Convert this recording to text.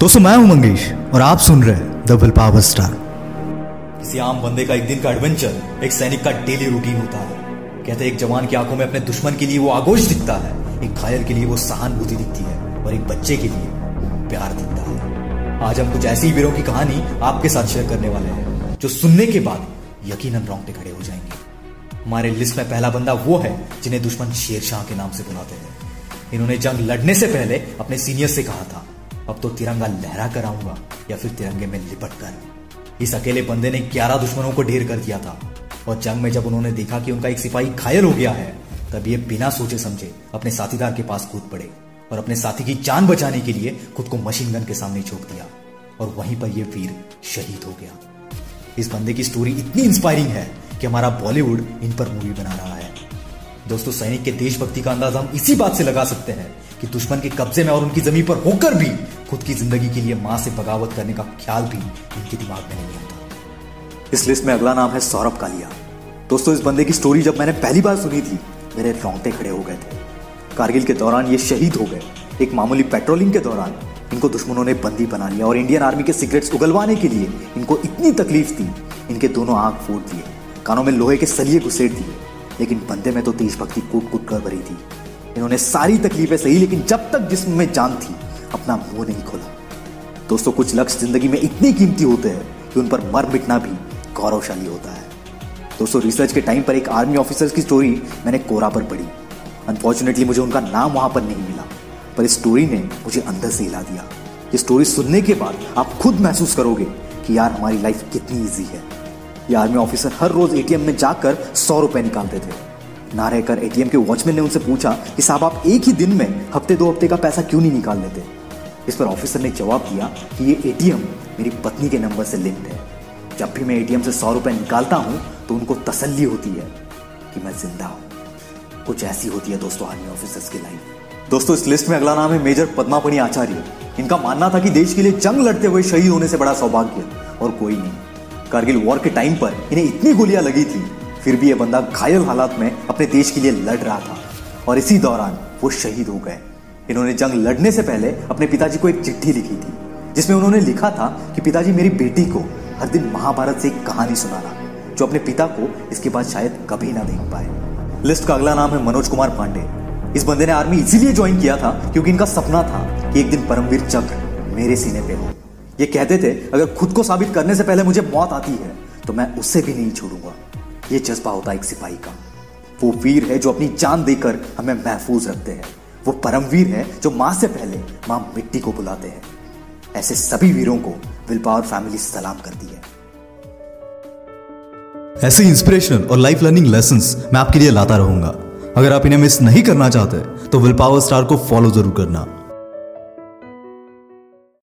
दोस्तों मैं हूं मंगेश और आप सुन रहे हैं द विल पावर स्टार। किसी आम बंदे का एक दिन का एडवेंचर एक सैनिक का डेली रूटीन होता है। कहते हैं एक जवान की आंखों में अपने दुश्मन के लिए वो आगोश दिखता है, एक घायल के लिए वो सहानुभूति दिखती है और एक बच्चे के लिए प्यार दिखता है। आज हम कुछ ऐसी ही वीरों की कहानी आपके साथ शेयर करने वाले हैं जो सुनने के बाद यकीनन रोंगटे खड़े हो जाएंगे। हमारे लिस्ट में पहला बंदा वो है जिन्हें दुश्मन शेरशाह के नाम से बुलाते हैं। इन्होंने जंग लड़ने से पहले अपने सीनियर से कहा था, अब तो तिरंगा लहरा कर आऊंगा या फिर तिरंगे में लिपट कर। इस अकेले बंदे ने 11 दुश्मनों को ढेर कर दिया था और जंग में जब उन्होंने देखा कि उनका एक सिपाही घायल हो गया है, तब ये बिना सोचे समझे अपने साथीदार के पास कूद पड़े और अपने साथी की जान बचाने के लिए खुद को मशीन गन के सामने झोंक दिया और वहीं पर यह वीर शहीद हो गया। इस बंदे की स्टोरी इतनी इंस्पायरिंग है कि हमारा बॉलीवुड इन पर मूवी बना रहा है। दोस्तों सैनिक के देशभक्ति का अंदाज हम इसी बात से लगा सकते हैं कि दुश्मन के कब्जे में और उनकी जमीन पर होकर भी खुद की जिंदगी के लिए मां से बगावत करने का ख्याल भी इनके दिमाग में नहीं आता। इस लिस्ट में अगला नाम है सौरभ कालिया। दोस्तों इस बंदे की स्टोरी जब मैंने पहली बार सुनी थी मेरे रोंगटे खड़े हो गए थे। कारगिल के दौरान ये शहीद हो गए। एक मामूली पेट्रोलिंग के दौरान इनको दुश्मनों ने बंदी बना लिया और इंडियन आर्मी के सिगरेट्स उगलवाने के लिए इनको इतनी तकलीफ थी, इनके दोनों आंख फोड़ दिए, कानों में लोहे के सलिए घुसेड़ दिए, लेकिन बंदे में तो देशभक्ति कूट कूट कर भरी थी। इन्होंने सारी तकलीफें सही लेकिन जब तक जिस्म में जान थी अपना मुंह नहीं खोला। दोस्तों कुछ लक्ष्य जिंदगी में इतने कीमती होते हैं कि उन पर मर मिटना भी गौरवशाली होता है। दोस्तों रिसर्च के टाइम पर एक आर्मी ऑफिसर की स्टोरी मैंने कोरा पर पढ़ी। अनफॉर्चुनेटली मुझे उनका नाम वहां पर नहीं मिला, पर इस स्टोरी ने मुझे अंदर से हिला दिया। ये स्टोरी सुनने के बाद आप खुद महसूस करोगे कि यार हमारी लाइफ कितनी ईजी है। ये आर्मी ऑफिसर हर रोज एटीएम में जाकर 100 रुपए निकालते थे। ना रहकर एटीएम के वॉचमैन ने उनसे पूछा कि साहब आप एक ही दिन में हफ्ते 2 हफ्ते का पैसा क्यों नहीं निकाल लेते। इस पर ऑफिसर ने जवाब दिया कि ये एटीएम मेरी पत्नी के नंबर से लिंक्ड है। जब भी मैं एटीएम से 100 रुपए निकालता हूँ तो उनको तसल्ली होती है कि मैं जिंदा हूँ। कुछ ऐसी होती है दोस्तों आर्मी ऑफिसर्स की लाइफ। दोस्तों इस लिस्ट में अगला नाम है मेजर पद्मापणि आचार्य। इनका मानना था कि देश के लिए जंग लड़ते हुए शहीद होने से बड़ा सौभाग्य और कोई नहीं। कारगिल वॉर के टाइम पर इन्हें इतनी गोलियां लगी थी, फिर भी यह बंदा घायल हालात में अपने देश के लिए लड़ रहा था और इसी दौरान वो शहीद हो गए। इन्होंने जंग लड़ने से पहले अपने पिताजी को एक चिट्ठी लिखी थी जिसमें उन्होंने लिखा था कि पिताजी मेरी बेटी को हर दिन महाभारत से एक कहानी सुनाना, जो अपने पिता को इसके बाद शायद कभी ना देख पाए। लिस्ट का अगला नाम है मनोज कुमार पांडे। इस बंदे ने आर्मी इसीलिए ज्वाइन किया था क्योंकि इनका सपना था कि एक दिन परमवीर चक्र मेरे सीने पे हो। ये कहते थे अगर खुद को साबित करने से पहले मुझे मौत आती है तो मैं उससे भी नहीं छोड़ूंगा। ये जज्बा होता है एक सिपाही का। वो वीर है जो अपनी जान देकर हमें महफूज रखते हैं। वो परमवीर है जो माँ से पहले माँ मिट्टी को बुलाते हैं। ऐसे सभी वीरों को विल पावर फैमिली सलाम करती है। ऐसे इंस्पिरेशनल और लाइफ लर्निंग लेसन्स मैं आपके लिए लाता रहूंगा। अगर आप इन्हें मिस नहीं करना चाहते तो विल पावर स्टार को फॉलो जरूर करना।